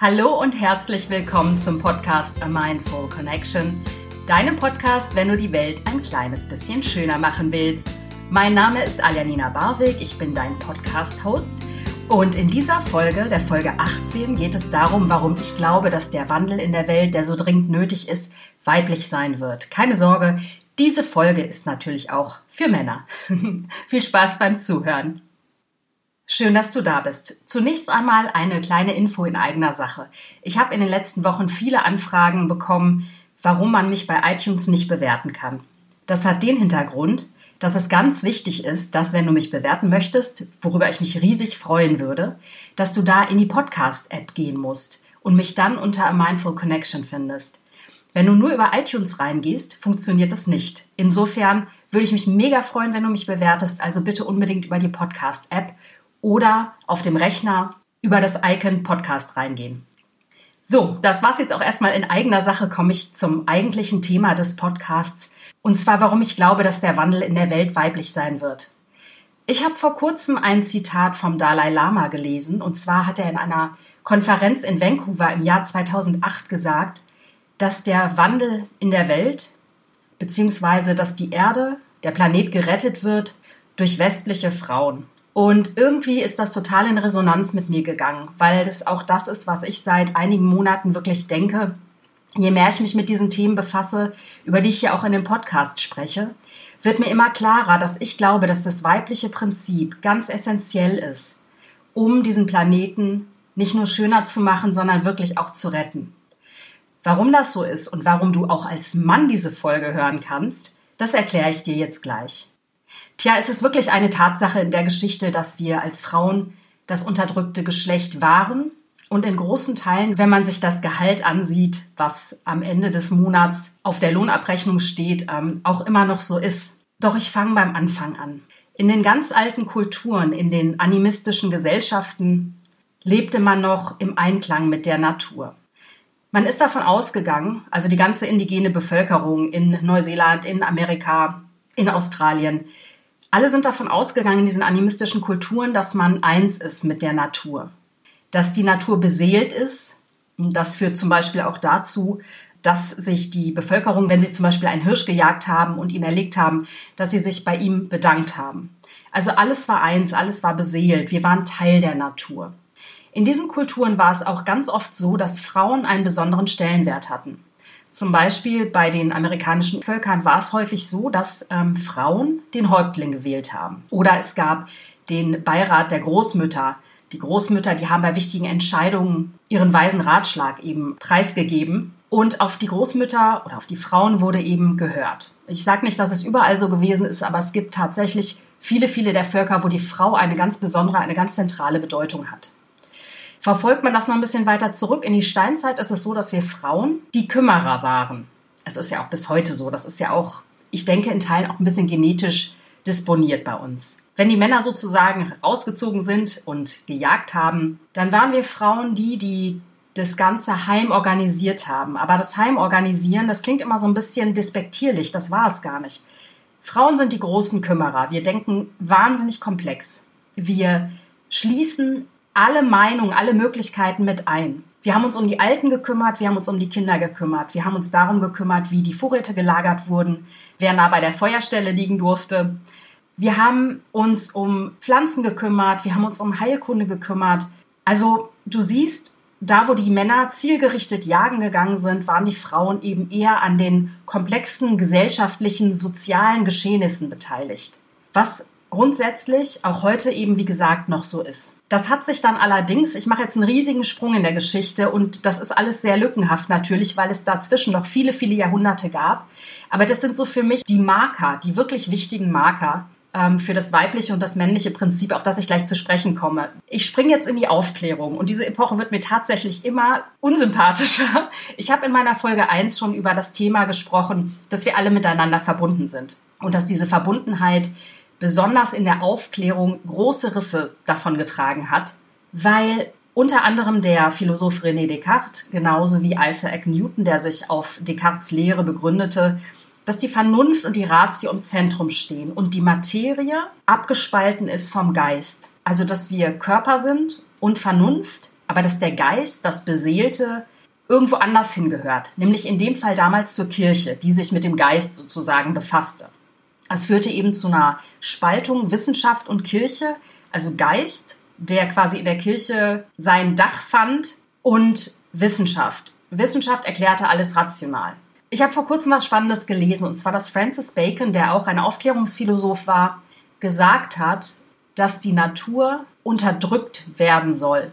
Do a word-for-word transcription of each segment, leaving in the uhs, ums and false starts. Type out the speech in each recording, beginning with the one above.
Hallo und herzlich willkommen zum Podcast A Mindful Connection, deinem Podcast, wenn du die Welt ein kleines bisschen schöner machen willst. Mein Name ist Aljanina Barwig, ich bin dein Podcast-Host und in dieser Folge, der Folge achtzehn, geht es darum, warum ich glaube, dass der Wandel in der Welt, der so dringend nötig ist, weiblich sein wird. Keine Sorge, diese Folge ist natürlich auch für Männer. Viel Spaß beim Zuhören. Schön, dass du da bist. Zunächst einmal eine kleine Info in eigener Sache. Ich habe in den letzten Wochen viele Anfragen bekommen, warum man mich bei iTunes nicht bewerten kann. Das hat den Hintergrund, dass es ganz wichtig ist, dass wenn du mich bewerten möchtest, worüber ich mich riesig freuen würde, dass du da in die Podcast-App gehen musst und mich dann unter A Mindful Connection findest. Wenn du nur über iTunes reingehst, funktioniert das nicht. Insofern würde ich mich mega freuen, wenn du mich bewertest, also bitte unbedingt über die Podcast-App oder auf dem Rechner über das Icon Podcast reingehen. So, das war's jetzt auch erstmal in eigener Sache, komme ich zum eigentlichen Thema des Podcasts und zwar, warum ich glaube, dass der Wandel in der Welt weiblich sein wird. Ich habe vor kurzem ein Zitat vom Dalai Lama gelesen und zwar hat er in einer Konferenz in Vancouver im Jahr zweitausendacht gesagt, dass der Wandel in der Welt beziehungsweise dass die Erde, der Planet gerettet wird durch westliche Frauen. Und irgendwie ist das total in Resonanz mit mir gegangen, weil das auch das ist, was ich seit einigen Monaten wirklich denke. Je mehr ich mich mit diesen Themen befasse, über die ich hier auch in dem Podcast spreche, wird mir immer klarer, dass ich glaube, dass das weibliche Prinzip ganz essentiell ist, um diesen Planeten nicht nur schöner zu machen, sondern wirklich auch zu retten. Warum das so ist und warum du auch als Mann diese Folge hören kannst, das erkläre ich dir jetzt gleich. Tja, es ist wirklich eine Tatsache in der Geschichte, dass wir als Frauen das unterdrückte Geschlecht waren und in großen Teilen, wenn man sich das Gehalt ansieht, was am Ende des Monats auf der Lohnabrechnung steht, auch immer noch so ist. Doch ich fange beim Anfang an. In den ganz alten Kulturen, in den animistischen Gesellschaften, lebte man noch im Einklang mit der Natur. Man ist davon ausgegangen, also die ganze indigene Bevölkerung in Neuseeland, in Amerika, in Australien, alle sind davon ausgegangen in diesen animistischen Kulturen, dass man eins ist mit der Natur. Dass die Natur beseelt ist. Das führt zum Beispiel auch dazu, dass sich die Bevölkerung, wenn sie zum Beispiel einen Hirsch gejagt haben und ihn erlegt haben, dass sie sich bei ihm bedankt haben. Also alles war eins, alles war beseelt. Wir waren Teil der Natur. In diesen Kulturen war es auch ganz oft so, dass Frauen einen besonderen Stellenwert hatten. Zum Beispiel bei den amerikanischen Völkern war es häufig so, dass ähm, Frauen den Häuptling gewählt haben. Oder es gab den Beirat der Großmütter. Die Großmütter, die haben bei wichtigen Entscheidungen ihren weisen Ratschlag eben preisgegeben. Und auf die Großmütter oder auf die Frauen wurde eben gehört. Ich sage nicht, dass es überall so gewesen ist, aber es gibt tatsächlich viele, viele der Völker, wo die Frau eine ganz besondere, eine ganz zentrale Bedeutung hat. Verfolgt man das noch ein bisschen weiter zurück in die Steinzeit, ist es so, dass wir Frauen die Kümmerer waren. Es ist ja auch bis heute so. Das ist ja auch, ich denke, in Teilen auch ein bisschen genetisch disponiert bei uns. Wenn die Männer sozusagen rausgezogen sind und gejagt haben, dann waren wir Frauen die, die das ganze Heim organisiert haben. Aber das Heim organisieren, das klingt immer so ein bisschen despektierlich. Das war es gar nicht. Frauen sind die großen Kümmerer. Wir denken wahnsinnig komplex. Wir schließen alle Meinungen, alle Möglichkeiten mit ein. Wir haben uns um die Alten gekümmert, wir haben uns um die Kinder gekümmert, wir haben uns darum gekümmert, wie die Vorräte gelagert wurden, wer nah bei der Feuerstelle liegen durfte. Wir haben uns um Pflanzen gekümmert, wir haben uns um Heilkunde gekümmert. Also du siehst, da wo die Männer zielgerichtet jagen gegangen sind, waren die Frauen eben eher an den komplexen gesellschaftlichen, sozialen Geschehnissen beteiligt. Was grundsätzlich auch heute eben, wie gesagt, noch so ist. Das hat sich dann allerdings, ich mache jetzt einen riesigen Sprung in der Geschichte und das ist alles sehr lückenhaft natürlich, weil es dazwischen noch viele, viele Jahrhunderte gab. Aber das sind so für mich die Marker, die wirklich wichtigen Marker ähm, für das weibliche und das männliche Prinzip, auf das ich gleich zu sprechen komme. Ich springe jetzt in die Aufklärung und diese Epoche wird mir tatsächlich immer unsympathischer. Ich habe in meiner Folge eins schon über das Thema gesprochen, dass wir alle miteinander verbunden sind und dass diese Verbundenheit besonders in der Aufklärung große Risse davon getragen hat, weil unter anderem der Philosoph René Descartes, genauso wie Isaac Newton, der sich auf Descartes' Lehre begründete, dass die Vernunft und die Ratio im Zentrum stehen und die Materie abgespalten ist vom Geist. Also dass wir Körper sind und Vernunft, aber dass der Geist, das Beseelte, irgendwo anders hingehört, nämlich in dem Fall damals zur Kirche, die sich mit dem Geist sozusagen befasste. Es führte eben zu einer Spaltung Wissenschaft und Kirche, also Geist, der quasi in der Kirche sein Dach fand, und Wissenschaft. Wissenschaft erklärte alles rational. Ich habe vor kurzem was Spannendes gelesen, und zwar, dass Francis Bacon, der auch ein Aufklärungsphilosoph war, gesagt hat, dass die Natur unterdrückt werden soll.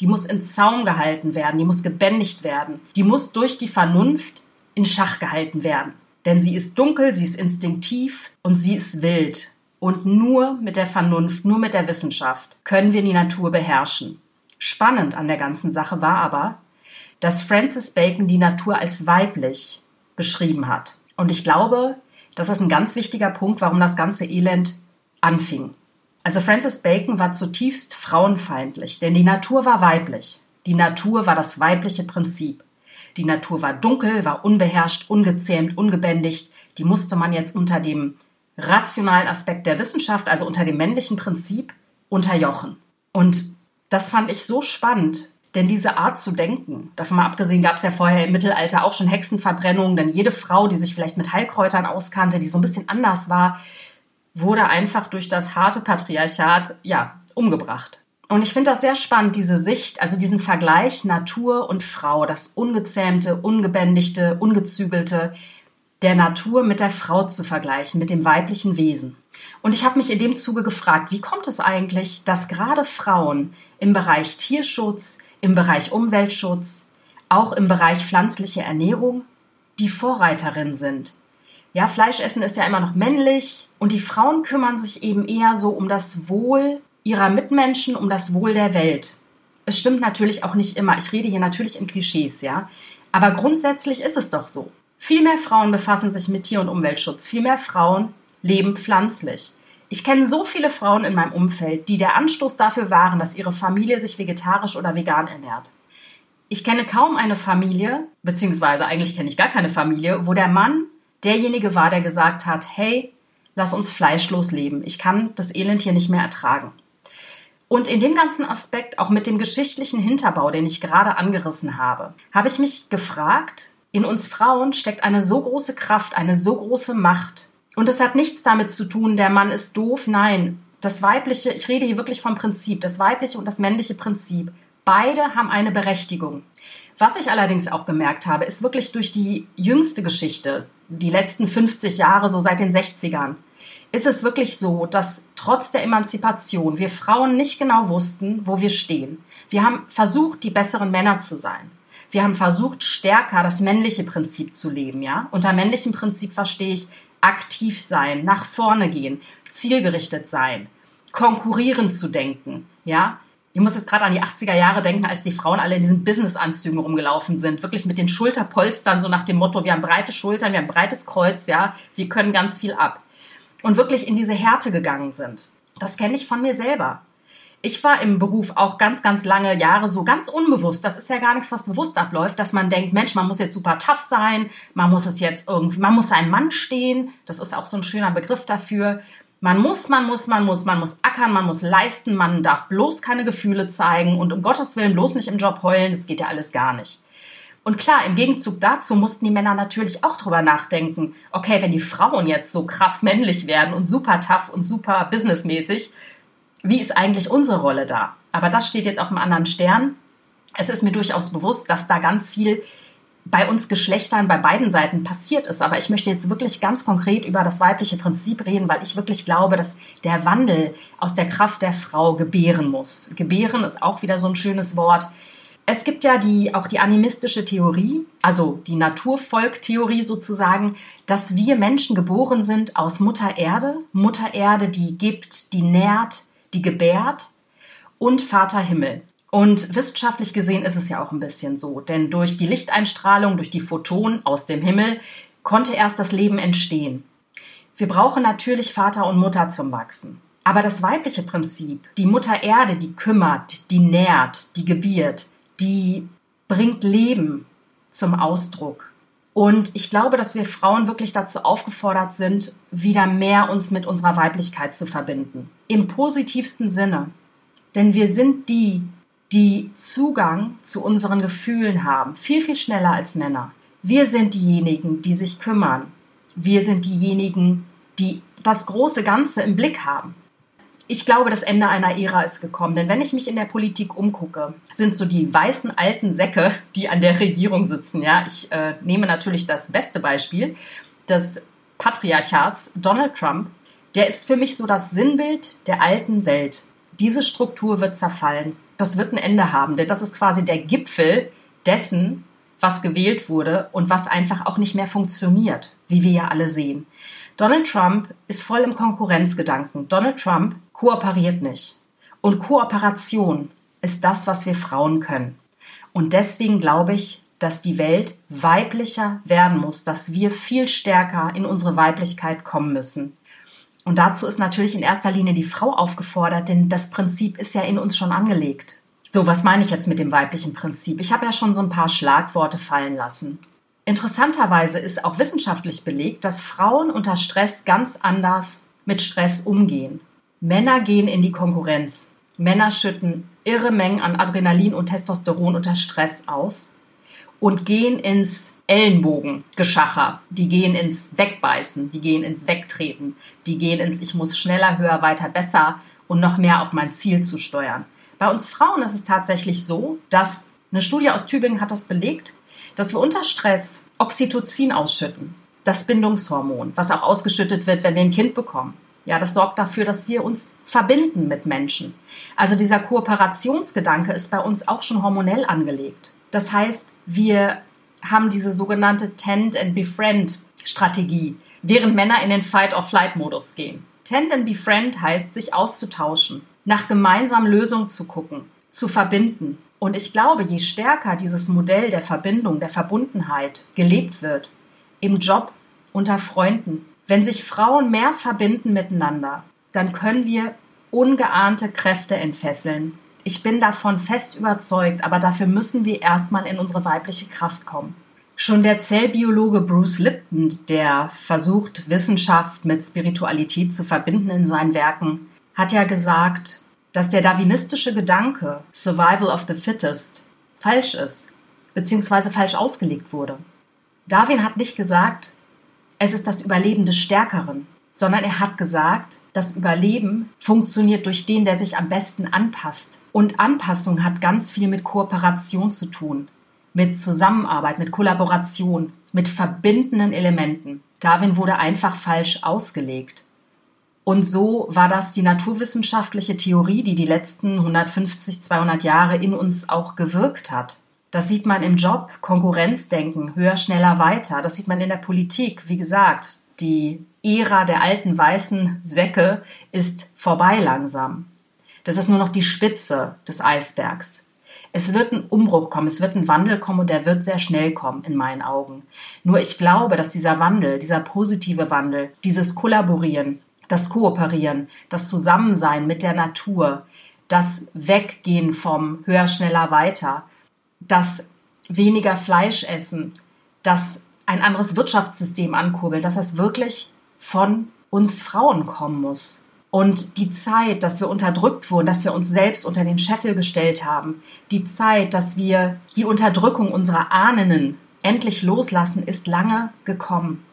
Die muss in Zaum gehalten werden, die muss gebändigt werden, die muss durch die Vernunft in Schach gehalten werden. Denn sie ist dunkel, sie ist instinktiv und sie ist wild. Und nur mit der Vernunft, nur mit der Wissenschaft können wir die Natur beherrschen. Spannend an der ganzen Sache war aber, dass Francis Bacon die Natur als weiblich beschrieben hat. Und ich glaube, das ist ein ganz wichtiger Punkt, warum das ganze Elend anfing. Also Francis Bacon war zutiefst frauenfeindlich, denn die Natur war weiblich. Die Natur war das weibliche Prinzip. Die Natur war dunkel, war unbeherrscht, ungezähmt, ungebändigt. Die musste man jetzt unter dem rationalen Aspekt der Wissenschaft, also unter dem männlichen Prinzip, unterjochen. Und das fand ich so spannend, denn diese Art zu denken, davon mal abgesehen gab es ja vorher im Mittelalter auch schon Hexenverbrennungen, denn jede Frau, die sich vielleicht mit Heilkräutern auskannte, die so ein bisschen anders war, wurde einfach durch das harte Patriarchat, ja, umgebracht. Und ich finde das sehr spannend, diese Sicht, also diesen Vergleich Natur und Frau, das Ungezähmte, Ungebändigte, Ungezügelte der Natur mit der Frau zu vergleichen, mit dem weiblichen Wesen. Und ich habe mich in dem Zuge gefragt, wie kommt es eigentlich, dass gerade Frauen im Bereich Tierschutz, im Bereich Umweltschutz, auch im Bereich pflanzliche Ernährung die Vorreiterinnen sind? Ja, Fleischessen ist ja immer noch männlich und die Frauen kümmern sich eben eher so um das Wohl ihrer Mitmenschen, um das Wohl der Welt. Es stimmt natürlich auch nicht immer. Ich rede hier natürlich in Klischees, ja. Aber grundsätzlich ist es doch so. Viel mehr Frauen befassen sich mit Tier- und Umweltschutz. Viel mehr Frauen leben pflanzlich. Ich kenne so viele Frauen in meinem Umfeld, die der Anstoß dafür waren, dass ihre Familie sich vegetarisch oder vegan ernährt. Ich kenne kaum eine Familie, beziehungsweise eigentlich kenne ich gar keine Familie, wo der Mann derjenige war, der gesagt hat, hey, lass uns fleischlos leben. Ich kann das Elend hier nicht mehr ertragen. Und in dem ganzen Aspekt, auch mit dem geschichtlichen Hinterbau, den ich gerade angerissen habe, habe ich mich gefragt, in uns Frauen steckt eine so große Kraft, eine so große Macht. Und es hat nichts damit zu tun, der Mann ist doof. Nein, das Weibliche, ich rede hier wirklich vom Prinzip, das Weibliche und das männliche Prinzip. Beide haben eine Berechtigung. Was ich allerdings auch gemerkt habe, ist wirklich durch die jüngste Geschichte, die letzten fünfzig Jahre, so seit den sechzigern, ist es wirklich so, dass trotz der Emanzipation wir Frauen nicht genau wussten, wo wir stehen. Wir haben versucht, die besseren Männer zu sein. Wir haben versucht, stärker das männliche Prinzip zu leben, ja? Unter männlichem Prinzip verstehe ich aktiv sein, nach vorne gehen, zielgerichtet sein, konkurrierend zu denken, ja? Ich muss jetzt gerade an die achtziger Jahre denken, als die Frauen alle in diesen Business-Anzügen rumgelaufen sind. Wirklich mit den Schulterpolstern, so nach dem Motto, wir haben breite Schultern, wir haben breites Kreuz, ja, wir können ganz viel ab. Und wirklich in diese Härte gegangen sind. Das kenne ich von mir selber. Ich war im Beruf auch ganz, ganz lange Jahre so ganz unbewusst. Das ist ja gar nichts, was bewusst abläuft, dass man denkt, Mensch, man muss jetzt super tough sein, man muss es jetzt irgendwie, man muss ein Mann stehen. Das ist auch so ein schöner Begriff dafür. Man muss, man muss, man muss, man muss ackern, man muss leisten, man darf bloß keine Gefühle zeigen und um Gottes Willen bloß nicht im Job heulen, das geht ja alles gar nicht. Und klar, im Gegenzug dazu mussten die Männer natürlich auch drüber nachdenken, okay, wenn die Frauen jetzt so krass männlich werden und super tough und super businessmäßig, wie ist eigentlich unsere Rolle da? Aber das steht jetzt auf einem anderen Stern. Es ist mir durchaus bewusst, dass da ganz viel bei uns Geschlechtern, bei beiden Seiten passiert ist. Aber ich möchte jetzt wirklich ganz konkret über das weibliche Prinzip reden, weil ich wirklich glaube, dass der Wandel aus der Kraft der Frau gebären muss. Gebären ist auch wieder so ein schönes Wort. Es gibt ja die, auch die animistische Theorie, also die Naturvolk-Theorie sozusagen, dass wir Menschen geboren sind aus Mutter Erde. Mutter Erde, die gibt, die nährt, die gebärt und Vater Himmel. Und wissenschaftlich gesehen ist es ja auch ein bisschen so, denn durch die Lichteinstrahlung, durch die Photonen aus dem Himmel konnte erst das Leben entstehen. Wir brauchen natürlich Vater und Mutter zum Wachsen. Aber das weibliche Prinzip, die Mutter Erde, die kümmert, die nährt, die gebiert, die bringt Leben zum Ausdruck. Und ich glaube, dass wir Frauen wirklich dazu aufgefordert sind, wieder mehr uns mit unserer Weiblichkeit zu verbinden. Im positivsten Sinne. Denn wir sind die, die Zugang zu unseren Gefühlen haben, viel, viel schneller als Männer. Wir sind diejenigen, die sich kümmern. Wir sind diejenigen, die das große Ganze im Blick haben. Ich glaube, das Ende einer Ära ist gekommen, denn wenn ich mich in der Politik umgucke, sind so die weißen alten Säcke, die an der Regierung sitzen. Ja, ich äh, nehme natürlich das beste Beispiel des Patriarchats, Donald Trump. Der ist für mich so das Sinnbild der alten Welt. Diese Struktur wird zerfallen. Das wird ein Ende haben, denn das ist quasi der Gipfel dessen, was gewählt wurde und was einfach auch nicht mehr funktioniert, wie wir ja alle sehen. Donald Trump ist voll im Konkurrenzgedanken. Donald Trump kooperiert nicht. Und Kooperation ist das, was wir Frauen können. Und deswegen glaube ich, dass die Welt weiblicher werden muss, dass wir viel stärker in unsere Weiblichkeit kommen müssen. Und dazu ist natürlich in erster Linie die Frau aufgefordert, denn das Prinzip ist ja in uns schon angelegt. So, was meine ich jetzt mit dem weiblichen Prinzip? Ich habe ja schon so ein paar Schlagworte fallen lassen. Interessanterweise ist auch wissenschaftlich belegt, dass Frauen unter Stress ganz anders mit Stress umgehen. Männer gehen in die Konkurrenz. Männer schütten irre Mengen an Adrenalin und Testosteron unter Stress aus und gehen ins Ellenbogengeschacher. Die gehen ins Wegbeißen, die gehen ins Wegtreten, die gehen ins Ich muss schneller, höher, weiter, besser und noch mehr auf mein Ziel zu steuern. Bei uns Frauen ist es tatsächlich so, dass eine Studie aus Tübingen hat das belegt, dass wir unter Stress Oxytocin ausschütten, das Bindungshormon, was auch ausgeschüttet wird, wenn wir ein Kind bekommen. Ja, das sorgt dafür, dass wir uns verbinden mit Menschen. Also dieser Kooperationsgedanke ist bei uns auch schon hormonell angelegt. Das heißt, wir haben diese sogenannte Tend-and-Befriend-Strategie, während Männer in den Fight-or-Flight-Modus gehen. Tend-and-Befriend heißt, sich auszutauschen, nach gemeinsamen Lösungen zu gucken, zu verbinden. Und ich glaube, je stärker dieses Modell der Verbindung, der Verbundenheit gelebt wird, im Job, unter Freunden, wenn sich Frauen mehr verbinden miteinander, dann können wir ungeahnte Kräfte entfesseln. Ich bin davon fest überzeugt, aber dafür müssen wir erstmal in unsere weibliche Kraft kommen. Schon der Zellbiologe Bruce Lipton, der versucht, Wissenschaft mit Spiritualität zu verbinden in seinen Werken, hat ja gesagt, dass der darwinistische Gedanke Survival of the Fittest falsch ist, beziehungsweise falsch ausgelegt wurde. Darwin hat nicht gesagt, es ist das Überleben des Stärkeren, sondern er hat gesagt, das Überleben funktioniert durch den, der sich am besten anpasst. Und Anpassung hat ganz viel mit Kooperation zu tun, mit Zusammenarbeit, mit Kollaboration, mit verbindenden Elementen. Darwin wurde einfach falsch ausgelegt. Und so war das die naturwissenschaftliche Theorie, die die letzten hundertfünfzig, zweihundert Jahre in uns auch gewirkt hat. Das sieht man im Job, Konkurrenzdenken, höher, schneller, weiter. Das sieht man in der Politik, wie gesagt, die Ära der alten weißen Säcke ist vorbei langsam. Das ist nur noch die Spitze des Eisbergs. Es wird ein Umbruch kommen, es wird ein Wandel kommen und der wird sehr schnell kommen, in meinen Augen. Nur ich glaube, dass dieser Wandel, dieser positive Wandel, dieses Kollaborieren, das Kooperieren, das Zusammensein mit der Natur, das Weggehen vom Höher, Schneller, Weiter, das weniger Fleisch essen, das ein anderes Wirtschaftssystem ankurbeln, dass das wirklich von uns Frauen kommen muss. Und die Zeit, dass wir unterdrückt wurden, dass wir uns selbst unter den Scheffel gestellt haben, die Zeit, dass wir die Unterdrückung unserer Ahnen endlich loslassen, ist lange gekommen.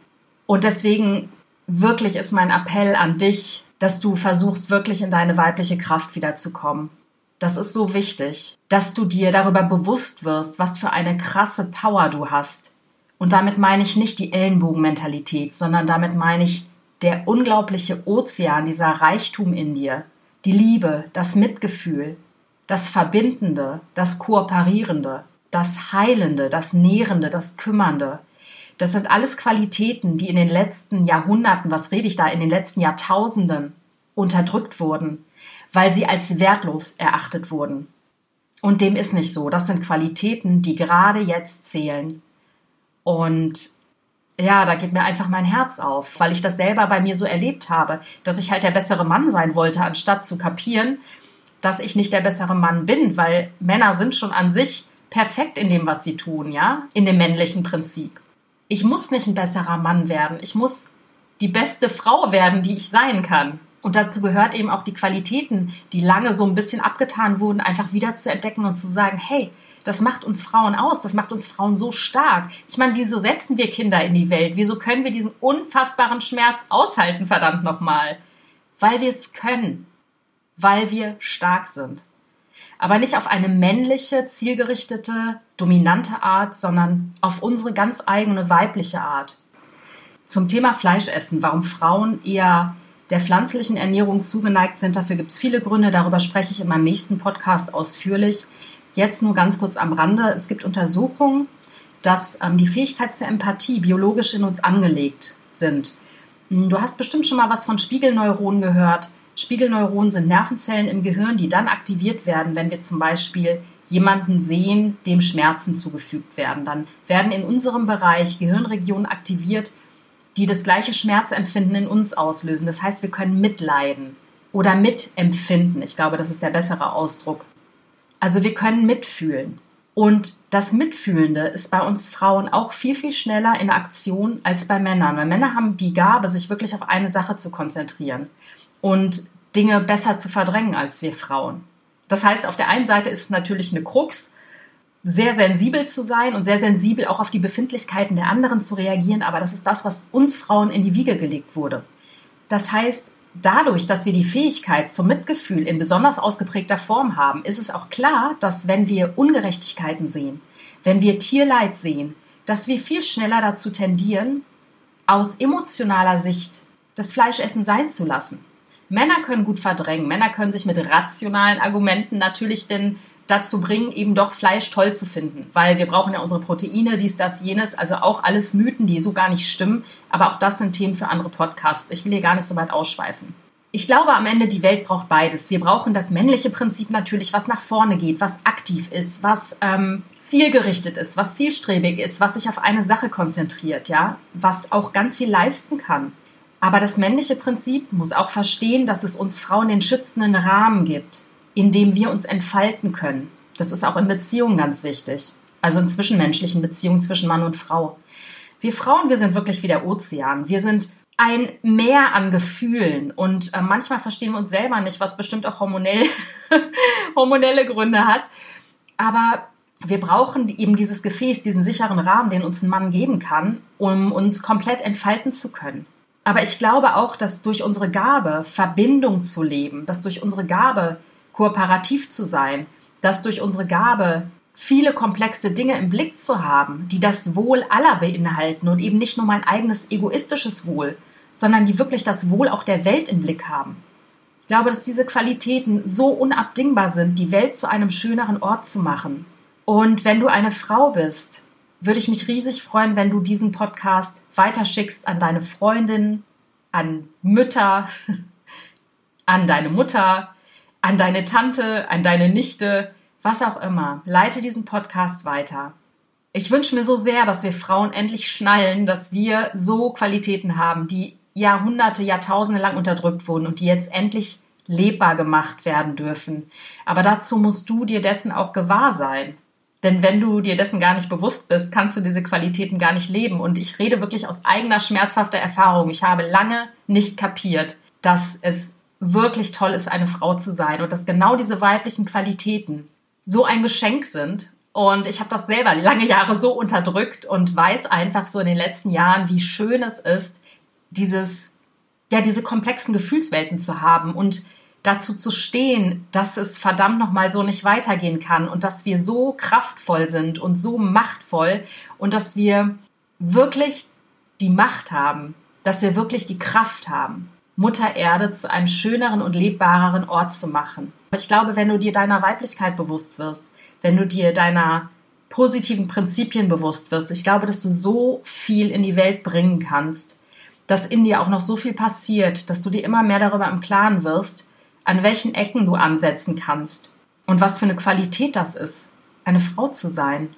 Und deswegen wirklich ist mein Appell an dich, dass du versuchst, wirklich in deine weibliche Kraft wiederzukommen. Das ist so wichtig, dass du dir darüber bewusst wirst, was für eine krasse Power du hast. Und damit meine ich nicht die Ellenbogenmentalität, sondern damit meine ich der unglaubliche Ozean, dieser Reichtum in dir, die Liebe, das Mitgefühl, das Verbindende, das Kooperierende, das Heilende, das Nährende, das Kümmernde. Das sind alles Qualitäten, die in den letzten Jahrhunderten, was rede ich da, in den letzten Jahrtausenden unterdrückt wurden, weil sie als wertlos erachtet wurden. Und dem ist nicht so. Das sind Qualitäten, die gerade jetzt zählen. Und ja, da geht mir einfach mein Herz auf, weil ich das selber bei mir so erlebt habe, dass ich halt der bessere Mann sein wollte, anstatt zu kapieren, dass ich nicht der bessere Mann bin, weil Männer sind schon an sich perfekt in dem, was sie tun, ja, in dem männlichen Prinzip. Ich muss nicht ein besserer Mann werden, ich muss die beste Frau werden, die ich sein kann. Und dazu gehört eben auch die Qualitäten, die lange so ein bisschen abgetan wurden, einfach wieder zu entdecken und zu sagen, hey, das macht uns Frauen aus, das macht uns Frauen so stark. Ich meine, wieso setzen wir Kinder in die Welt? Wieso können wir diesen unfassbaren Schmerz aushalten, verdammt nochmal? Weil wir es können, weil wir stark sind. Aber nicht auf eine männliche, zielgerichtete, dominante Art, sondern auf unsere ganz eigene weibliche Art. Zum Thema Fleischessen, warum Frauen eher der pflanzlichen Ernährung zugeneigt sind, dafür gibt es viele Gründe. Darüber spreche ich in meinem nächsten Podcast ausführlich. Jetzt nur ganz kurz am Rande. Es gibt Untersuchungen, dass ähm, die Fähigkeit zur Empathie biologisch in uns angelegt sind. Du hast bestimmt schon mal was von Spiegelneuronen gehört. Spiegelneuronen sind Nervenzellen im Gehirn, die dann aktiviert werden, wenn wir zum Beispiel jemanden sehen, dem Schmerzen zugefügt werden. Dann werden in unserem Bereich Gehirnregionen aktiviert, die das gleiche Schmerzempfinden in uns auslösen. Das heißt, wir können mitleiden oder mitempfinden. Ich glaube, das ist der bessere Ausdruck. Also wir können mitfühlen. Und das Mitfühlende ist bei uns Frauen auch viel, viel schneller in Aktion als bei Männern. Weil Männer haben die Gabe, sich wirklich auf eine Sache zu konzentrieren und Dinge besser zu verdrängen als wir Frauen. Das heißt, auf der einen Seite ist es natürlich eine Krux, sehr sensibel zu sein und sehr sensibel auch auf die Befindlichkeiten der anderen zu reagieren. Aber das ist das, was uns Frauen in die Wiege gelegt wurde. Das heißt, dadurch, dass wir die Fähigkeit zum Mitgefühl in besonders ausgeprägter Form haben, ist es auch klar, dass wenn wir Ungerechtigkeiten sehen, wenn wir Tierleid sehen, dass wir viel schneller dazu tendieren, aus emotionaler Sicht das Fleischessen sein zu lassen. Männer können gut verdrängen, Männer können sich mit rationalen Argumenten natürlich denn dazu bringen, eben doch Fleisch toll zu finden, weil wir brauchen ja unsere Proteine, dies, das, jenes, also auch alles Mythen, die so gar nicht stimmen, aber auch das sind Themen für andere Podcasts. Ich will hier gar nicht so weit ausschweifen. Ich glaube am Ende, die Welt braucht beides. Wir brauchen das männliche Prinzip natürlich, was nach vorne geht, was aktiv ist, was ähm, zielgerichtet ist, was zielstrebig ist, was sich auf eine Sache konzentriert, ja, was auch ganz viel leisten kann. Aber das männliche Prinzip muss auch verstehen, dass es uns Frauen den schützenden Rahmen gibt, in dem wir uns entfalten können. Das ist auch in Beziehungen ganz wichtig, also in zwischenmenschlichen Beziehungen zwischen Mann und Frau. Wir Frauen, wir sind wirklich wie der Ozean. Wir sind ein Meer an Gefühlen und äh, manchmal verstehen wir uns selber nicht, was bestimmt auch hormonell, hormonelle Gründe hat. Aber wir brauchen eben dieses Gefäß, diesen sicheren Rahmen, den uns ein Mann geben kann, um uns komplett entfalten zu können. Aber ich glaube auch, dass durch unsere Gabe, Verbindung zu leben, dass durch unsere Gabe, kooperativ zu sein, dass durch unsere Gabe viele komplexe Dinge im Blick zu haben, die das Wohl aller beinhalten und eben nicht nur mein eigenes egoistisches Wohl, sondern die wirklich das Wohl auch der Welt im Blick haben. Ich glaube, dass diese Qualitäten so unabdingbar sind, die Welt zu einem schöneren Ort zu machen. Und wenn du eine Frau bist, würde ich mich riesig freuen, wenn du diesen Podcast weiterschickst an deine Freundinnen, an Mütter, an deine Mutter, an deine Tante, an deine Nichte, was auch immer. Leite diesen Podcast weiter. Ich wünsche mir so sehr, dass wir Frauen endlich schnallen, dass wir so Qualitäten haben, die Jahrhunderte, Jahrtausende lang unterdrückt wurden und die jetzt endlich lebbar gemacht werden dürfen. Aber dazu musst du dir dessen auch gewahr sein. Denn wenn du dir dessen gar nicht bewusst bist, kannst du diese Qualitäten gar nicht leben. Und ich rede wirklich aus eigener schmerzhafter Erfahrung. Ich habe lange nicht kapiert, dass es wirklich toll ist, eine Frau zu sein und dass genau diese weiblichen Qualitäten so ein Geschenk sind. Und ich habe das selber lange Jahre so unterdrückt und weiß einfach so in den letzten Jahren, wie schön es ist, dieses, ja, diese komplexen Gefühlswelten zu haben und dazu zu stehen, dass es verdammt nochmal so nicht weitergehen kann und dass wir so kraftvoll sind und so machtvoll und dass wir wirklich die Macht haben, dass wir wirklich die Kraft haben, Mutter Erde zu einem schöneren und lebbareren Ort zu machen. Ich glaube, wenn du dir deiner Weiblichkeit bewusst wirst, wenn du dir deiner positiven Prinzipien bewusst wirst, ich glaube, dass du so viel in die Welt bringen kannst, dass in dir auch noch so viel passiert, dass du dir immer mehr darüber im Klaren wirst, an welchen Ecken du ansetzen kannst und was für eine Qualität das ist, eine Frau zu sein.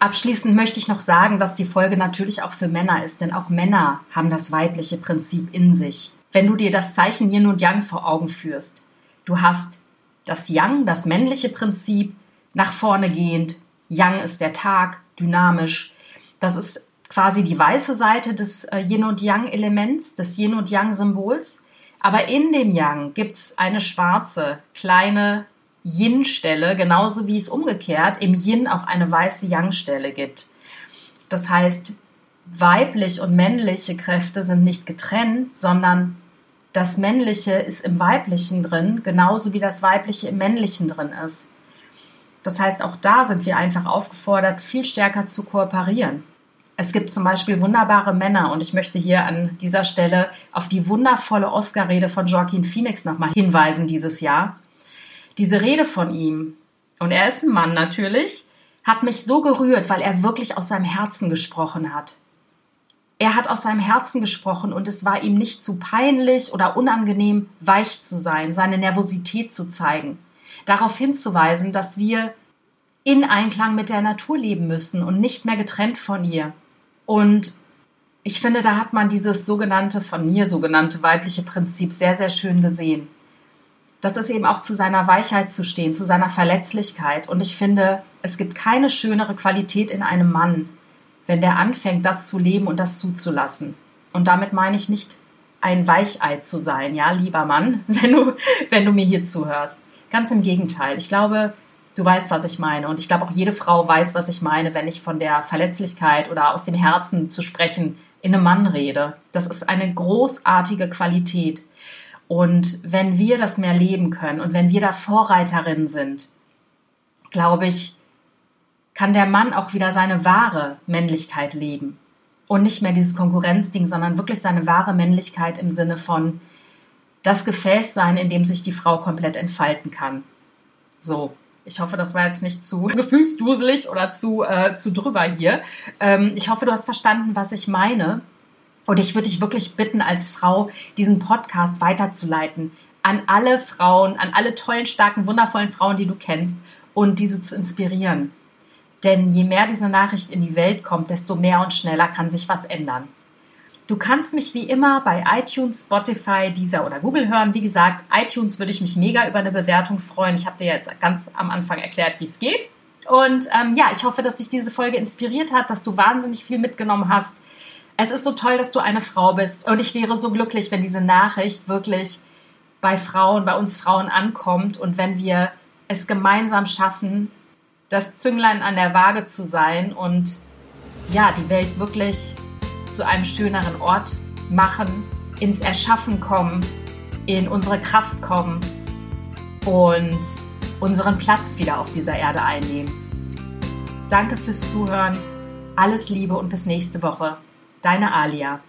Abschließend möchte ich noch sagen, dass die Folge natürlich auch für Männer ist, denn auch Männer haben das weibliche Prinzip in sich. Wenn du dir das Zeichen Yin und Yang vor Augen führst, du hast das Yang, das männliche Prinzip, nach vorne gehend. Yang ist der Tag, dynamisch. Das ist quasi die weiße Seite des Yin und Yang Elements, des Yin und Yang Symbols. Aber in dem Yang gibt es eine schwarze, kleine Yin-Stelle, genauso wie es umgekehrt im Yin auch eine weiße Yang-Stelle gibt. Das heißt, weiblich und männliche Kräfte sind nicht getrennt, sondern das Männliche ist im Weiblichen drin, genauso wie das Weibliche im Männlichen drin ist. Das heißt, auch da sind wir einfach aufgefordert, viel stärker zu kooperieren. Es gibt zum Beispiel wunderbare Männer und ich möchte hier an dieser Stelle auf die wundervolle Oscar-Rede von Joaquin Phoenix nochmal hinweisen dieses Jahr. Diese Rede von ihm, und er ist ein Mann natürlich, hat mich so gerührt, weil er wirklich aus seinem Herzen gesprochen hat. Er hat aus seinem Herzen gesprochen und es war ihm nicht zu peinlich oder unangenehm, weich zu sein, seine Nervosität zu zeigen, darauf hinzuweisen, dass wir in Einklang mit der Natur leben müssen und nicht mehr getrennt von ihr. Und ich finde, da hat man dieses sogenannte, von mir sogenannte weibliche Prinzip sehr, sehr schön gesehen. Das ist eben auch zu seiner Weichheit zu stehen, zu seiner Verletzlichkeit. Und ich finde, es gibt keine schönere Qualität in einem Mann, wenn der anfängt, das zu leben und das zuzulassen. Und damit meine ich nicht, ein Weichei zu sein, ja, lieber Mann, wenn du, wenn du mir hier zuhörst. Ganz im Gegenteil. Ich glaube, du weißt, was ich meine. Und ich glaube, auch jede Frau weiß, was ich meine, wenn ich von der Verletzlichkeit oder aus dem Herzen zu sprechen in einem Mann rede. Das ist eine großartige Qualität. Und wenn wir das mehr leben können und wenn wir da Vorreiterinnen sind, glaube ich, kann der Mann auch wieder seine wahre Männlichkeit leben. Und nicht mehr dieses Konkurrenzding, sondern wirklich seine wahre Männlichkeit im Sinne von das Gefäß sein, in dem sich die Frau komplett entfalten kann. So, ich hoffe, das war jetzt nicht zu gefühlsduselig oder zu, äh, zu drüber hier. Ähm, ich hoffe, du hast verstanden, was ich meine. Und ich würde dich wirklich bitten, als Frau diesen Podcast weiterzuleiten an alle Frauen, an alle tollen, starken, wundervollen Frauen, die du kennst und diese zu inspirieren. Denn je mehr diese Nachricht in die Welt kommt, desto mehr und schneller kann sich was ändern. Du kannst mich wie immer bei iTunes, Spotify, Deezer oder Google hören. Wie gesagt, iTunes würde ich mich mega über eine Bewertung freuen. Ich habe dir jetzt ganz am Anfang erklärt, wie es geht. Und ähm, ja, ich hoffe, dass dich diese Folge inspiriert hat, dass du wahnsinnig viel mitgenommen hast. Es ist so toll, dass du eine Frau bist und ich wäre so glücklich, wenn diese Nachricht wirklich bei Frauen, bei uns Frauen ankommt und wenn wir es gemeinsam schaffen, das Zünglein an der Waage zu sein und ja, die Welt wirklich zu einem schöneren Ort machen, ins Erschaffen kommen, in unsere Kraft kommen und unseren Platz wieder auf dieser Erde einnehmen. Danke fürs Zuhören, alles Liebe und bis nächste Woche. Deine Alia.